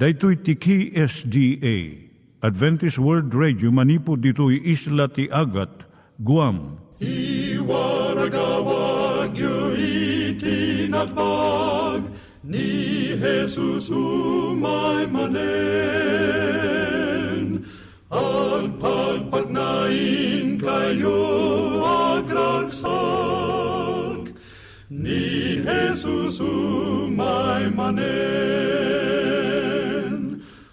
Daitui ti KSDA, Adventist World Radio, manipod ditoy isla ti Agat, Guam. I waragawag yu itinatpag, ni Jesus umay manen. Ang pagpagnain kayo agraksak, ni Jesus umay manen.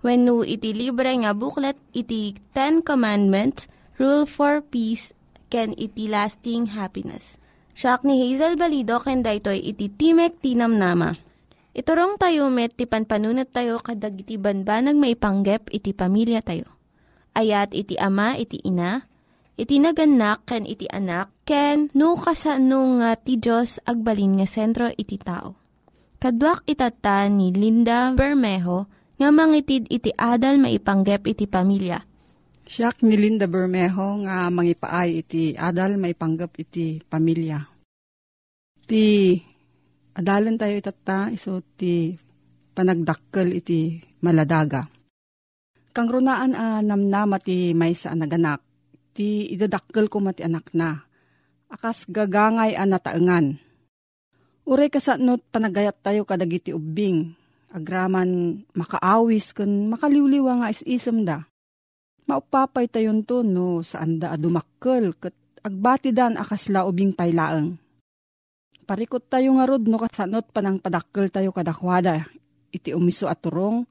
Wenno iti libre nga booklet, iti Ten Commandments, Rule for Peace, ken iti Lasting Happiness. Siak ni Hazel Balido, ken daytoy iti Timek Tinamnama. Iturong tayo met, ti panpanunat tayo, kadag iti banbanag maipanggep, iti pamilya tayo. Ayat iti ama, iti ina, iti nagannak, ken iti anak, ken no kasano nga ti Diyos, agbalin nga sentro iti tao. Kaduak itata ni Linda Bermejo, nga mangitid iti adal maipanggep iti pamilya. Siak ni Linda Bermejo nga mangipaay iti adal maipanggep iti pamilya. Ti adalan tayo itata iso ti panagdakkel iti maladaga. Kang runaan namnama ti maysa naganak, ti idadakkel ko mati anak na, akas gagangay nataengan. Uray kasano panagayat tayo kadagiti ubbing, agraman makaawis kun makaliwliwa nga is-isem da. Maupapay tayon to no saan da adumakkel ket agbatidan akasla ubing paylaeng. Parikot tayo nga rod no kasanot panang padakkel tayo kadakwada. Iti umiso at turong,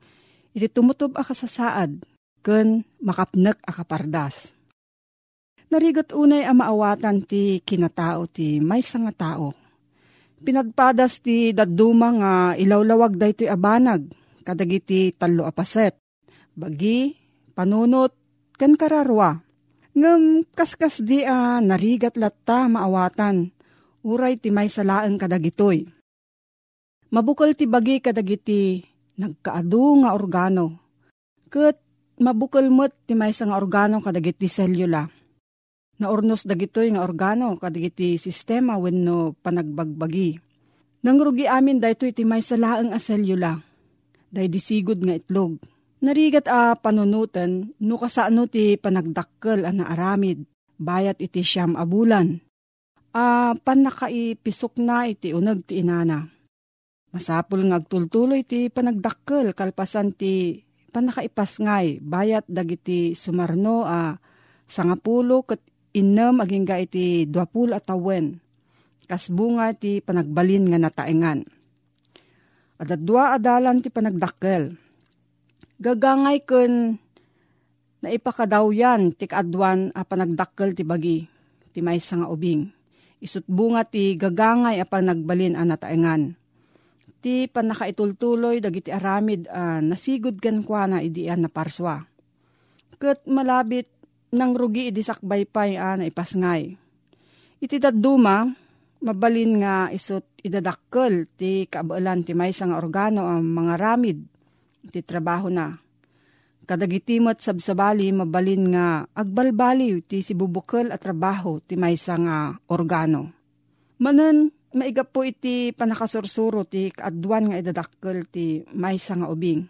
iti tumutob akasasaad, kun makapnek akapardas. Narigat unay ang maawatan ti kinatao ti maysa nga tao. Pinadpadas ti daduma nga ilawlawag daytoy abanag, kadagiti talo apaset, bagi, panunot, ken kararwa. Ngem kaskas di narigat latta maawatan, uray ti maysalaeng kadagitoy. Mabukol ti bagi kadagiti nagkaadu nga organo, ket mabukol met ti maysa nga organo kadagiti selula. Naornos dagitoy nga organo kadagiti sistema wenno panagbagbagi. Nangrugi amin daytoy ti maysalaeng a selula. Daydi sigod nga itlog. Narigat a panunutan no kasano ti panagdakkel a naaramid. Bayat iti 9 bulan. A panakaipisok na iti uneg ti inana. Masapul nga agtultuloy ti panagdakkel kalpasan ti panakaipasngay. Bayat dagiti sumarno a 10 ket 6 agingga iti 20 tawen. Kasbunga ti panagbalin nga nataengan. Adadwa adalan ti panagdakkel. Gagangay ken naipakadawyan ti kaadwan a panagdakkel ti bagi ti maysa nga ubing. Isutbunga ti gagangay a panagbalin a nataengan. Ti panakaitultuloy dagiti aramid a nasigud kenkwana idian na parswa. Ket malabit nang rugi idisakbay pay na ipasngay. Iti daduma, mabalin nga isot idadakkel ti kaabalan ti maysa nga organo ang mga ramid. Iti trabaho na. Kadagiti mat sabsabali mabalin nga agbalbaliw ti sibubukal at trabaho ti maysa nga organo. Manan maigap po iti panakasursuro ti kaadwan nga idadakkel ti maysa nga ubing.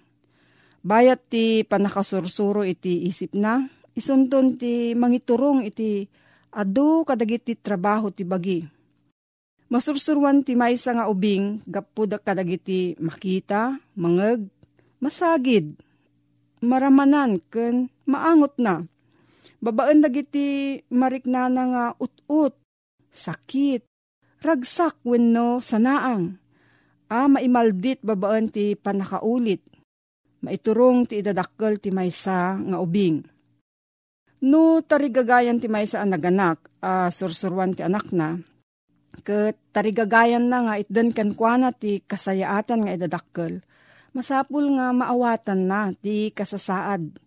Bayat ti panakasursuro iti isip na isundon ti mangiturong iti adu kadagiti trabaho ti bagi. Masursurwan ti maysa nga ubing gapud kadagiti makita, mangeg, masagid, maramanan ken maangot na. Babaen dagiti mariknana nga ut-ut, sakit, ragsak wenno sanaang. Maimaldit babaen ti panakaulit. Maiturong ti idadakkel ti maysa nga ubing. No tarigagayan ti maysa a naganak, sursurwan ti anak na. Ket tarigagayan na nga itden kenkwana ti kasayaatan nga idadakkel. Masapul nga maawatan na ti kasasaad.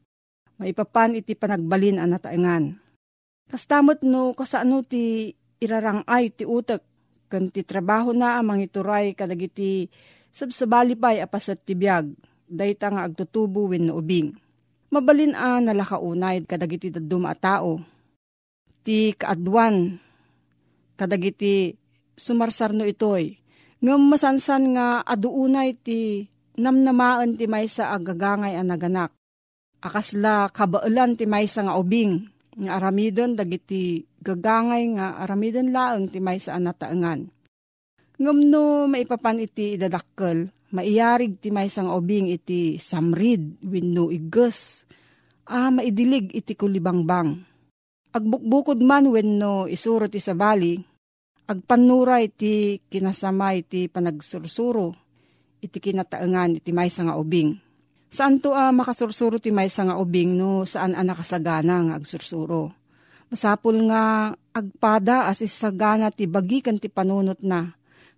Maipapan iti panagbalin a nataengan. Kastamot no kasano ti irarangay ti utek. Ken ti trabaho na amang ituray kadagiti sabsabalipay apasat ti biag. Dayta nga agtutubo wenno ubing. Mabalin a nalakaunay kadagiti daduma a tao. Ti kaadwan kadagiti sumarsarno itoy. Ngam masansan nga aduunay ti namnamaan ti maysa agagangay a naganak. Akasla kabaulan ti maysa nga ubing. Nga aramidon dagiti gagangay nga aramidon laeng ti maysa a nataengan. Ngam no maipapan iti idadakkel. Maiyarig ti maysa nga ubing iti samrid wenno igges. Maidilig iti kulibangbang. Agbukbukod man wenno isuro ti sabali, agpanuray ti kinasamay ti panagsursuro, iti kinataengan iti maysa nga ubing. Saan to makasursuro ti maysa nga ubing no saan nakasagana nga agsursuro? Masapul nga agpada as isagana ti bagi ken ti panunot na,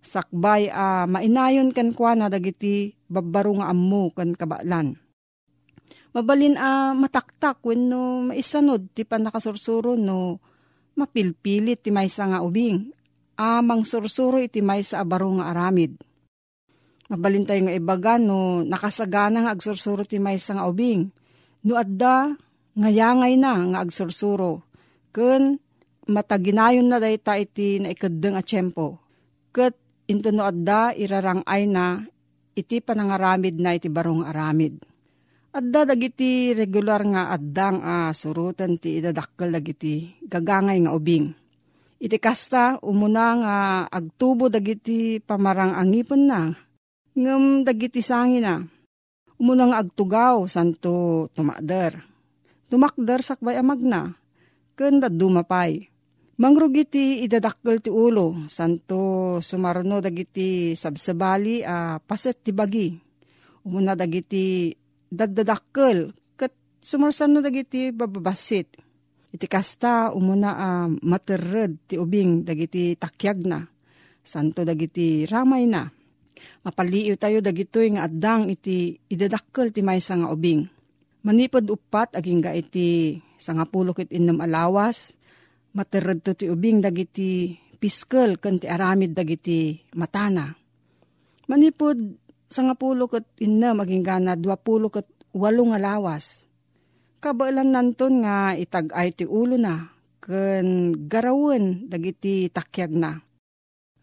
sakbay mainayon kenkwana dagiti babbaro nga ammo ken kabaalan. Mabalin mataktak wenno maisanod ti panakasursuro no mapilpilit ti maysa nga ubing. Mangsursuro iti maysa a baro nga aramid. Mabalin tayo nga ibaga no nakasagana nga agsursuro ti maysa nga ubing. No adda ngayangay na nga agsursuro. Ken mataginayon na dayta iti naikeddeng a tiempo. Ket into no adda irarangay na iti panangaramid na iti baro nga aramid. Adda dagiti regular nga addang surutan ti idadakkel dagiti gagangay nga ubing. Iti kasta umuna nga agtubo dagiti pamarangangipon na ngem dagiti sangin na. Umuna nga agtugaw santo tumakder. Tumakder sakbay amagna ken dumapay. Mangrugiti idadakkel ti ulo santo sumarno dagiti sabsabali paset ti bagi. Umuna dagiti daddadakkel ket sumarsanno dagiti bababasit. Iti kasta umuna materred ti ubing dagiti takyag na santo dagiti ramay na. Mapaliiw tayo dagitoy nga addang iti idadakkel ti maysa nga ubing. Manipod upat agingga iti 10 ket 6 alawas materred to ti ubing dagiti piskel ken ti aramid dagiti matana. Manipod 10 ket 6 agingga na 20 ket 8 nga lawas. Kabaalan nanton nga itagay ti ulo na ken garawen dagiti takyag na.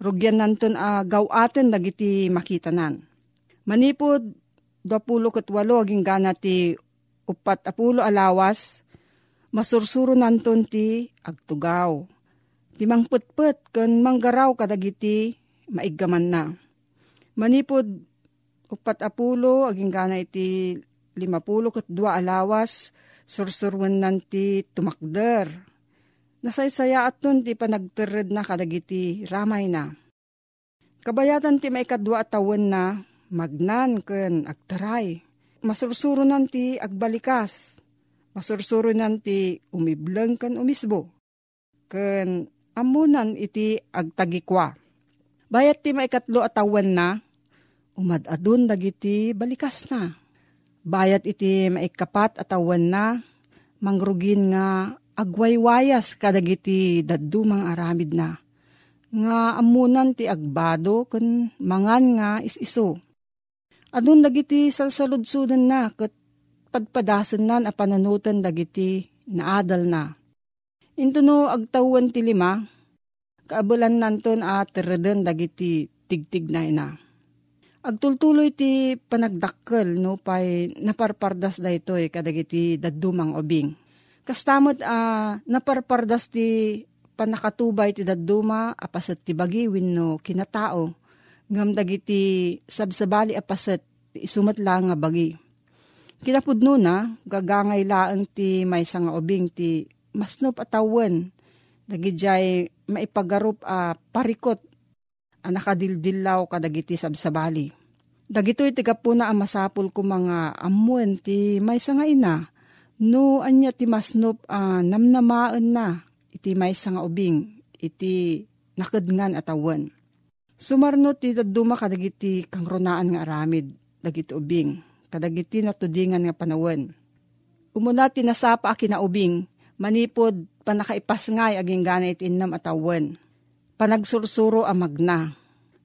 Rugyan nanton gawaten dagiti makitanan. Manipod 20 ket 8 agingga na ti 40 alawas masursuro nanton ti agtugaw. Ti mangpetpet ken manggaraw kadagiti maiggaman na. Manipod 40 agingga na iti 50 ket 2 alawas sursurwen nanti tumakder. Nasaysaya at nun ti panagterred na kadagiti ramay na. Kabayatan ti maikadwa atawan na magnan ken agtaray. Masursuro nanti agbalikas. Masursuro nanti umibleng ken umisbo. Ken amunan iti agtagikwa. Bayat ti maikatlo atawan na umadadon dagiti balikas na. Bayat iti maikapat atawan na mangrugin nga agwaywayas kadagiti daddumang aramid na. Nga amunan ti agbado ken mangan nga isiso. Adun dagiti salsaludsudan na ket padpadasan nan a pananutan dagiti naadal na. Intuno agtawan ti lima, kaabulan nanton a tereden dagiti tigtig na ina. Agtultuloy ti panagdakkel no pay naparpardas daytoy kadagiti daddumang ubing. Kastamot naparpardas ti panakatubay ti dadduma apaset ti bagiwin no kinatao ngam dagiti sabsabali apaset isumatla nga bagi. Kinapudno na gagangay laeng ti maysa nga ubing ti masnop atawen dagijay maipagarup a parikot nakadildilaw kadagiti sabsabali. Dagitoy tigapuna ang masapul ko mga amuen ti maysa nga ina, no anya ti masnop namnamaan na iti maysa nga ubing, iti nakedngan atawan. Sumarno ti dadduma kadagiti kangronaan nga aramid, dagiti ubing, kadagiti natudingan nga panawen. Umuna ti nasapa a kinaubing, manipod panakaipas ngay aging ganay ti innam atawan. Panagsursuro a magna,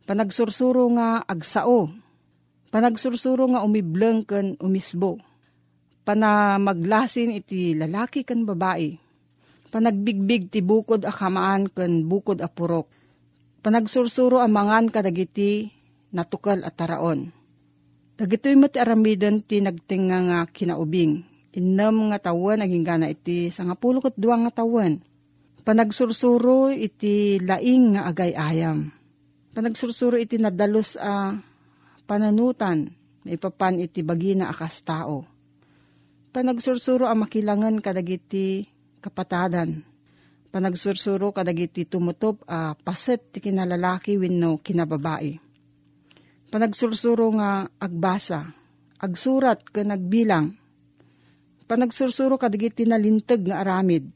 panagsursuro nga agsao, panagsursuro nga umibleng ken umisbo, panamaglasin iti lalaki ken babae, panagbigbig ti bukod a kamaan ken bukod a purok, panagsursuro a mangan kadagiti natukal at taraon. Dagitoy met aramiden ti nagtinga nga kinaubing, innam nga tawen aging gana iti 12 nga tawen. Panagsursuro iti laing nga agay-ayam. Panagsursuro iti nadalos a pananutan, maipapan iti bagina akas tao. Panagsursuro a makilangan kadagiti kapatadan. Panagsursuro kadagiti tumutop a paset ti kinalalaki wenno kinababae. Panagsursuro nga agbasa, agsurat ken agbilang. Panagsursuro kadagiti nalinteg nga aramid.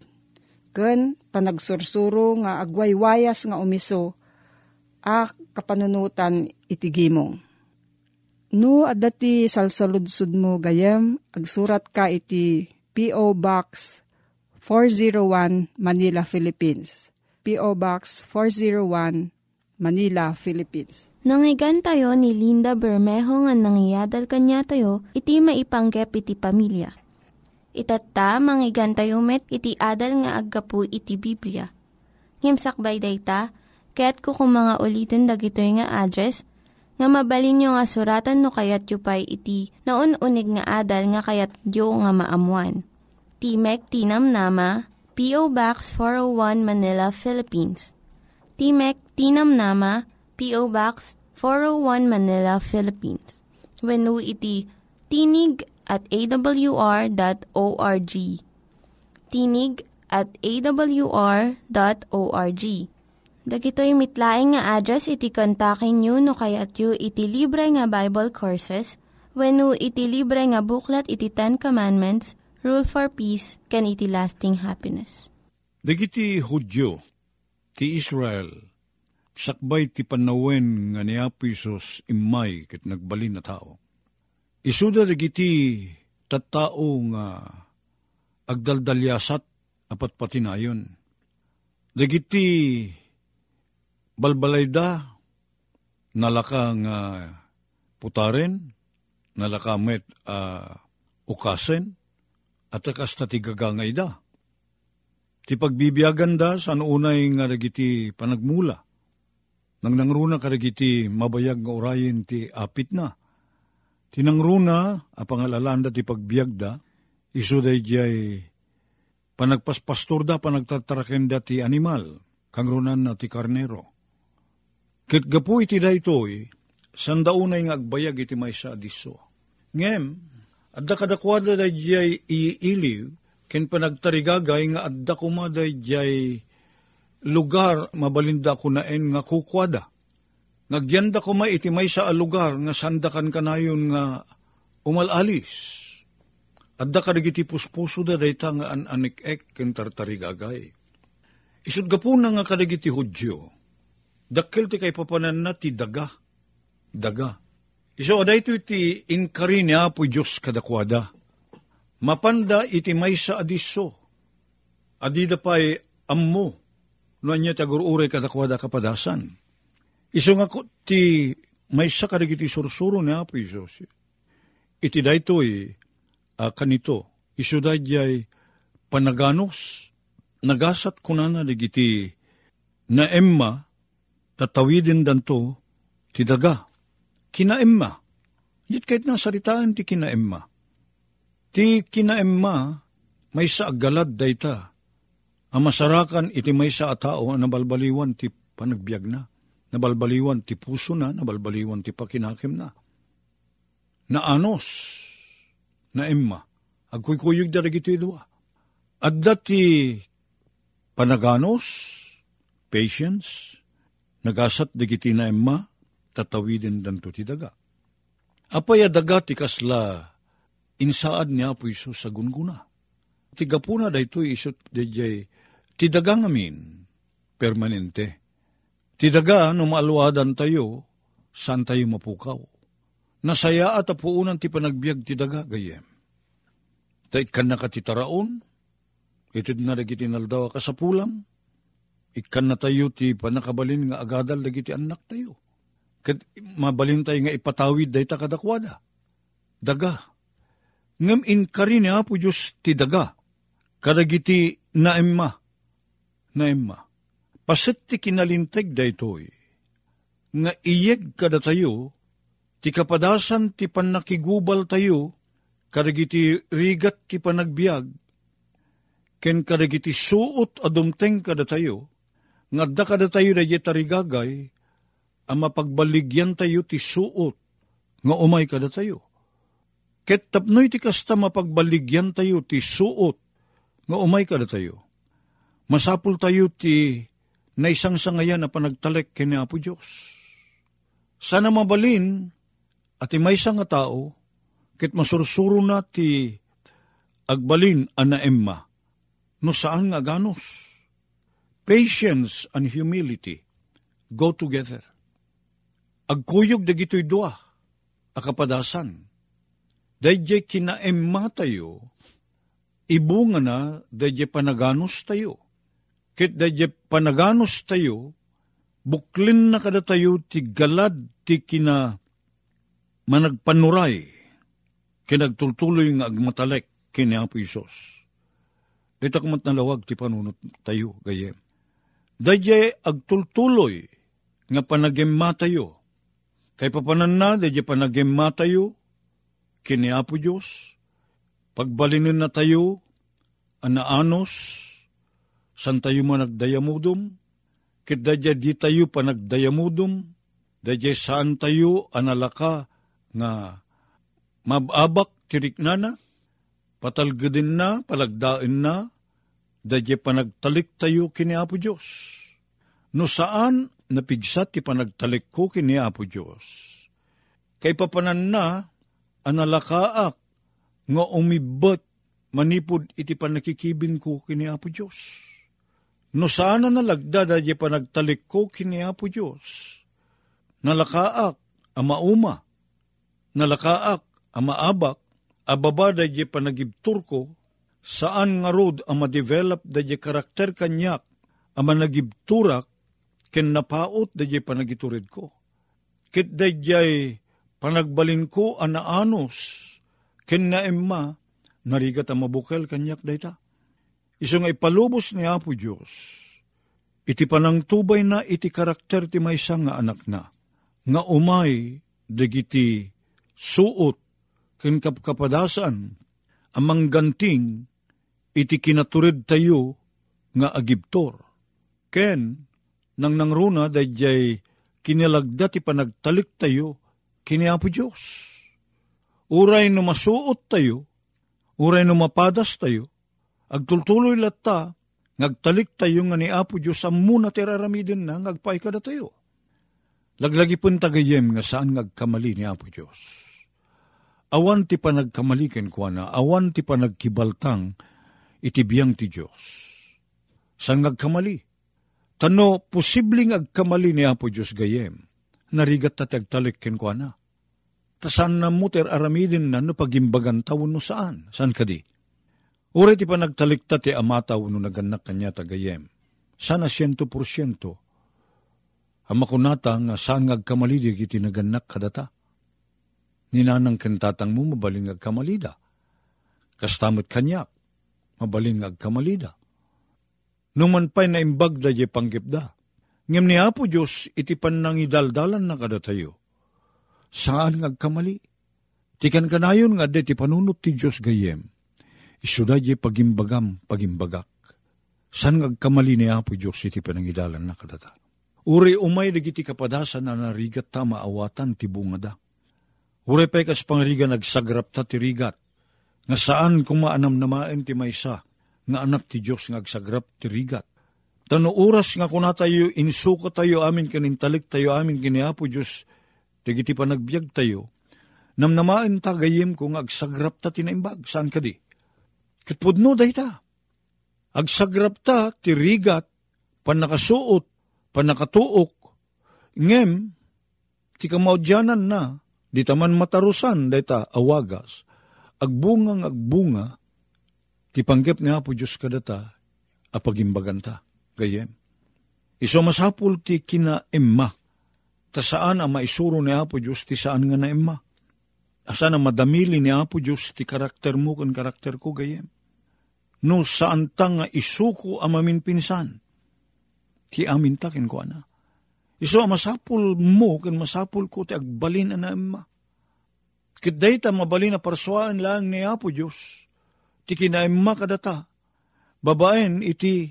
Ken panagsursuro nga agwaywayas nga umiso a kapanunutan iti gimong. No adda ti salsaludsud mo gayem, agsurat ka iti P.O. Box 401 Manila, Philippines. P.O. Box 401 Manila, Philippines. Nangyigan tayo ni Linda Bermejo nga nangyadal kanya tayo iti maipanggep iti pamilya. Itatta, manggigan tayo met, iti adal nga aggapu iti Biblia. Ngimsakbay dayta, kaya't kukumanga ulitin dagitoy nga address, nga mabalin nyo nga suratan no kayat yu pay iti naun-unig nga adal nga kayat yu nga maamuan. Timek Tinamnama, P.O. Box 401 Manila, Philippines. Timek Tinamnama, P.O. Box 401 Manila, Philippines. Wenno iti tinig at awr.org. Tinig at awr.org. Dagitoy mitlaing nga address iti kontakin nyo no kayat yu iti libre nga Bible Courses wenno iti libre nga buklat iti Ten Commandments, Rule for Peace, can iti lasting happiness. Dagiti Hudyo, ti Israel, sakbay ti panawen nga ni Apo Isos imay ket nagbalin na tao. Isuda dagiti tattao nga agdaldalyasat apat patinayon. Dagiti balbalayda nalaka nga putaren, nalaka met ukasen, at akas natigagangay da. Ti pagbibiyagan da sa unay nga dagiti panagmula. Nang nangruna ka dagiti mabayag nga orayin ti apit na. Tinangruna, apangalalanda ti pagbiagda, iso day jay panagpaspastor da, panagtataraken da ti animal, kangrunan na ti karnero. Ket gapu iti daytoy, sandaunay nga agbayag iti maysa adiso. Ngem, adda kadakwada day jay iiliw, ken panagtarigagay nga adda kuma day jay lugar mabalinda kunaen nga kukwada. Nagyanda ko may itimay sa alugar nga sandakan kanayon nga umalalis. At da karigiti puspuso da dayta nga an-anik-ek ken tartarigagay. Isud gapuna nga karigiti Hudyo, dakkel ti kay papanan na ti daga. Daga. Iso aday to iti inkarine Apo Diyos kadakwada. Mapanda itimay sa adiso. Adida pa'y ammo. Noan niya tagur-uray kadakwada kapadasan. Iso nga ti maysa kadagiti sursuro ni Apo Isos. Iti daytoy kanito, isuday jay panaganos, nagasat kunana digiti, na emma, tatawidin danto, tidaga, kinaemma. Yit kahit nasaritaan ti kinaemma. Ti kinaemma, may sa aggalad dayta, amasarakan iti may sa atao, nabalbaliwan ti panagbiag na, nabalbaliwan ti puso na, nabalbaliwan ti pakinakim na. Naanos, naemma, agkuykuyog darigiti idwa. At dati panaganos, patience, nagasat digiti naemma, tatawidin danto ti daga. Apay adaga ti kasla, insaad ni Apo Isus sa gunguna. Tigapuna daytoy isut dayjay ti daga ngamin permanente. Ti daga no maaluadan tayo, saan tayo mapukaw. Nasaya at apuunan ti panagbiag ti daga gayem. Tait kan nakatitaraon, itid na dagiti naldawa kasapulam, ikan na tayo ti panakabalin nga agadal dagiti anak tayo. Kat mabalintay nga ipatawid dayta kadakwada. Daga. Ngamin ka rin niya po Diyos ti daga. Kadagiti naemma. Naemma. Pasit ti kinalinteg daytoy. Nga iyeg kada tayo, ti kapadasan ti panakigubal tayo, kadagiti rigat ti panagbiag, ken kadagiti suot adumteng kada tayo, ngadda kada tayo na yetarigagay, ang mapagbaligyan tayo ti suot, nga umay kada tayo. Ket tapnoy ti kasta mapagbaligyan tayo ti suot, nga umay kada tayo. Masapul tayo ti naisang sangayan na panagtalek ken ni Apo Diyos. Sana mabalin, at imaysa nga tao, ket masursuro na ti agbalin anaemma. No saan nga ganos? Patience and humility go together. Agkuyog dagitoy dua, akapadasan. Dayjay kinaemma tayo, ibunga na dayjay panaganos tayo. Ket dayjay panaganos tayo, buklin na kada tayo ti galad ti kina managpanuray, kinagtultuloy nga agmatalek kini Apo Isus. Dito kumat nalawag ti panunot tayo, gayem. Dayjay agtultuloy nga panagemma tayo. Kay papanan na, dayjay panagemma tayo, kini Apo Diyos, pagbalinin na tayo, anaanos, san tayo managdayamudum, kit dayjay di tayo panagdayamudum, dayjay saan tayo analaka nga mababak tiriknana, patalgadin na, palagdain na, dayjay panagtalik tayo kini Apo Diyos. No saan napigsat ti panagtalik ko kini Apo Diyos? Kay papanan na, analakaak, nga umibot, manipod iti panakikibin ko kini Apo Diyos. No saan nalagda, dayjay panagtalik ko kini Apo Diyos? Nalakaak, ama uma, nalakaak, ama abak, ababa dayjay panagibtur ko, saan nga rod ang ma-develop dayjay karakter kanyak, ang managibturak, ken napaot dayjay panagiturid ko. Ket dayjay panagbalin ko anaanos, ken naemma, narigat ang mabukel kanyak dayta. Iso nga ipalubos ni Apo Diyos, iti panangtubay na iti karakter ti maysa nga anak na, nga umay dagiti suot, kinkapkapadasan, amang ganting, iti kinaturid tayo, nga agibtor. Ken, nang nangruna, dayjay kinilagda ti panagtalik tayo, kini Apo Diyos. Uray no masuot tayo, uray no mapadas tayo, agtultuloy latta, ngagtalik tayo nga ni Apo Diyos, amuna tiraramidin na, ngagpaikada tayo. Laglagipun tagayem, nga saan ngagkamali ni Apo Diyos. Awan ti panagkamaliken kuana, awan ti panagkibaltang, itibiyang ti Diyos. San ngagkamali? Tano, posibleng agkamali ni Apo Diyos gayem, narigat na tagtalikken kuana. Tasan na muter aramidin na no pagimbagan taon no saan? San kadi? Uri ti panagtalikta ti amataw no naganak kanya tagayem. Sana 100%. Amakunata nga saan ngagkamali di kiti naganak kadata? Ninanang kentatang mo mabalingag kamalida. kastamot kanyak, mabalin nga agkamalida. Numan pa'y naimbag da je panggipda. Ngem ni Apo Diyos, iti panangidaldalan na kada tayo. Saan nga agkamali? Tikan kanayon nga de ti panunot ti Diyos gayem. Isu da je pagimbagam, pagimbagak. Saan nga agkamali ni Apo Diyos, iti panangidalan na kada tayo. Uri umay dagiti kapadasan na narigat ta maawatan ti bungada. Uri pekas pangriga nagsagrap ta ti rigat. Nga saan kumaanam namaen ti maysa, nga anak ti Diyos ngagsagrap ti rigat. Tano oras nga kuna tayo, insuka tayo amin kanintalik tayo amin kini Apo Diyos, digiti panagbiag tayo. Namnamaen ta gayem kung agsagrap ta tinaimbag, saan ka di? Katpudno dahi ta. Agsagrap ta ti rigat, panakasuot, panakatuok, ngem, ti kamaudyanan na, di taman matarusan, dayta awagas, agbungang agbunga, ti panggep ni Apo Diyos kadata, apagimbaganta, gayem. Iso masapul ti kina Emma, ta saan ang maisuro ni Apo Diyos, ti saan nga na Emma? Asan ang madamili ni Apo Diyos, ti karakter mo, kan karakter ko, gayem? No, saan ta nga isuko ang maminpinsan? Ti amin takin ko ana. Iso masapul mo, ken masapul ko, ti agbalin na Emma. Ket dayta mabalin na parsuaan lang ni Apo Diyos, ti kina Emma kadata, babaen iti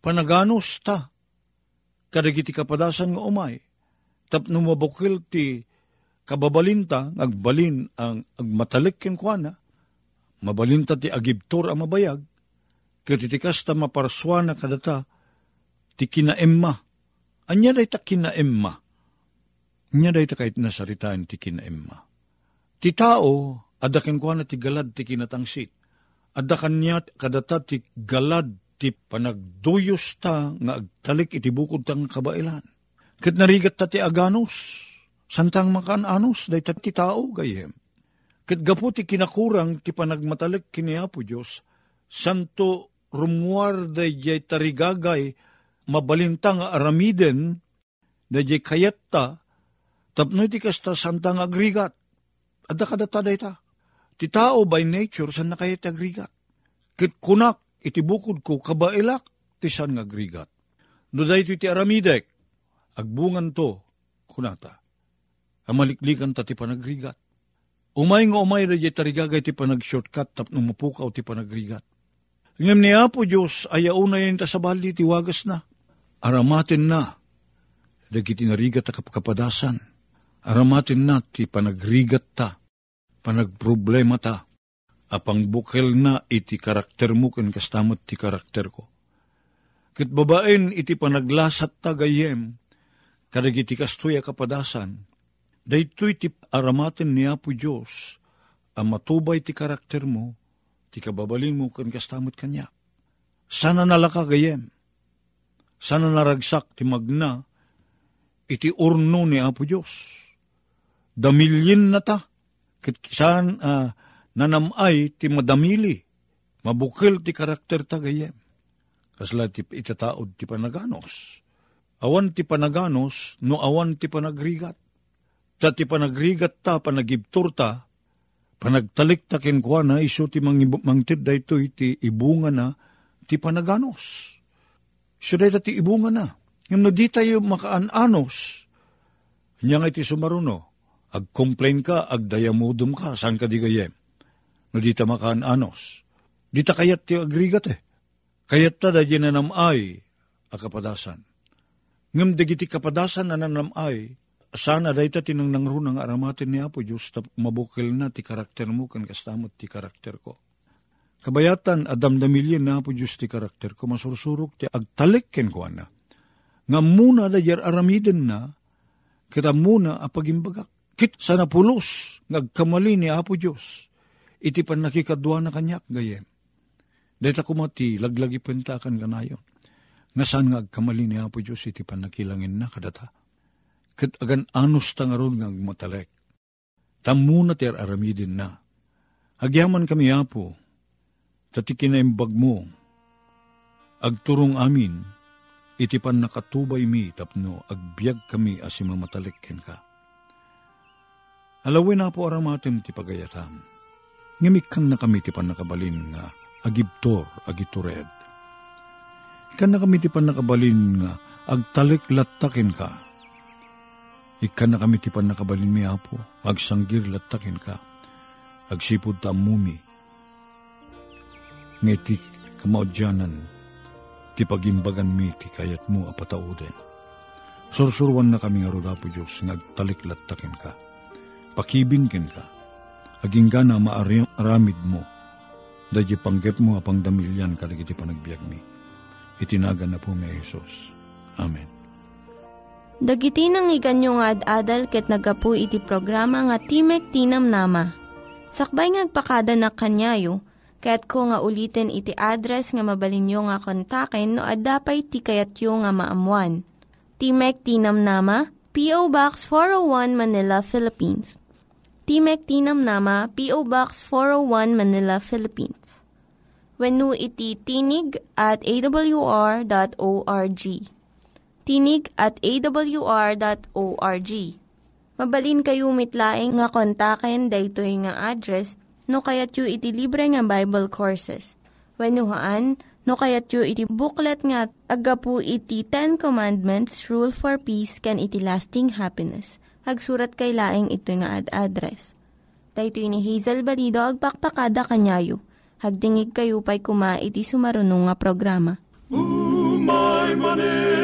panaganos ta, kadagiti kapadasan nga umay, tapno mabukil ti kababalinta, agbalin ang agmatalik ken ko ana, mabalinta ti agibtor ang mabayag, ket itikas ta maparsuaan na kadata, ti kina Emma. Anya day ta kina Emma. Anya day ta kahit nasaritaan ti kina Emma. Ti tao, adakan ko na ti galad ti kinatangsit. Adakan niya kadata ti galad ti panagduyos ta nga agtalik itibukod tang kabailan. Ket narigat ta ti aganos. Santang makaananos, day ta ti tao gayem. Ket gapu ti kinakurang ti panagmatalik kini Apo Diyos. Santo rumuar day jay tarigagay mabalintang aramiden, da je kayat ta, tapno iti kasta santang agrigat. Adda kadata day ta. Ti tao by nature, san nakayat agrigat. Kit kunak, itibukod ko, kabailak, ti san agrigat. No day ti aramidek, agbungan to, kunata. Amaliklikan ta ti panagrigat. Umay nga umay da je tarigagay ti panag-shortcut, tapno mapukaw ti panagrigat. Ngem ni Apo Diyos, ayaw na yun tasabali, tiwagas na. Aramatin na, dagiti narigat ta kapkapadasan. Aramatin na, ti panagrigat ta, panagproblema ta. Apang bukel na, iti karakter mo, ken kastamot ti karakter ko. Ket babaen iti panaglasat ta gayem, kadagiti kastoy a kapadasan. Daytoy ti aramatin ni Apo Diyos, ang matubay ti karakter mo, ti kababalin mo, ken kastamot kanya. Sana nalaka gayem. Sana naragsak ti magna, iti urno ni Apo Diyos. Damilin na ta, ket saan nanamay ti madamili, mabukil ti karakter ta gayem. Kasla ti itataod ti panaganos. Awan ti panaganos, no awan ti panagrigat. Ta ti panagrigat ta, panagibtur ta, panagtalik ta kenkwa na, iso ti mangtid da ito, iti ibunga na, ti panaganos. Suday ta ti ibunga na. Yung no di tayo makaananos, niya nga iti sumaruno, agcomplain ka, agdayamudum ka, saan ka di gayem? No di ta makaananos. Di ta kayat ti agrigat eh. Kayat ta da ginanamay, akapadasan. Ngam digiti kapadasan nananamay, sana da ita tinang nangrunang aramatin ni Apo Diyos, mabukil na ti karakter mo, kan kastamot ti karakter ko. Kabayatan, adamdamilya na Apo Diyos ti karakter ko, masursurok ti agtalik ken ko ana. Nga muna da yer aramiden na, kita muna apagimbagak. Kit sana pulos, ngagkamali ni Apo Diyos, iti pan nakikadwa na kanyak gayem. Deta kumati, laglagi pentakan kanayon. Nga saan ngagkamali ni Apo Diyos, iti pan nakilangin na kadata. Kit agan anus tangaron ngagmatalek. Tamuna ti aramiden na. Agyaman kami Apo, tatikin na imbag mo, agturong amin, itipan nakatubay mi, tapno, agbiag kami asimamatalikkin ka. Alawin na po aramatin ti pagayatam, ngamikan nakamitipan nakabalin nga agibtor agitured. Ikan nakamitipan nakabalin nga agtalik latakin ka. Ikan nakamitipan nakabalin mi apo agsanggir latakin ka. Agsipod tamumi. Ngiti kamaudyanan ti pagimbagan mi ti kayat mo apatauden. Sursurwan na kami nga rodapo Diyos nga agtalik latakin ka. Pakibinkin ka. Aging ka na maaramid mo, dahil panggap mo apang damilyan kadagiti panagbiag mi. Itinagan na po mi Jesus. Amen. Dagiti nang iganyo nga ad-adal ket nagapu iti programa nga Timek Tinamnama. Sakbay ngagpakada na kanyayo, kaya't ko nga ulitin iti address nga mabalinyo nga kontaken no ad-dapay tikayatyo nga maamuan. Timek Tinamnama, P.O. Box 401 Manila, Philippines. Timek Tinamnama, P.O. Box 401, Manila, Philippines. Wenno iti tinig@awr.org. Tinig@awr.org. Mabalin kayo mitlaing nga kontaken daytoy nga address no kayatyo iti libre nga Bible Courses. Wennohaan no kayatyo iti booklet nga agapu iti 10 Commandments, Rule for Peace, can iti lasting happiness. Hagsurat kay laeng ito nga ad-address. Dahito ni Hazel Balido, agpakpakada kanyayo. Hagdingig kayo pa'y kuma iti sumarunong nga programa. Ooh, my money.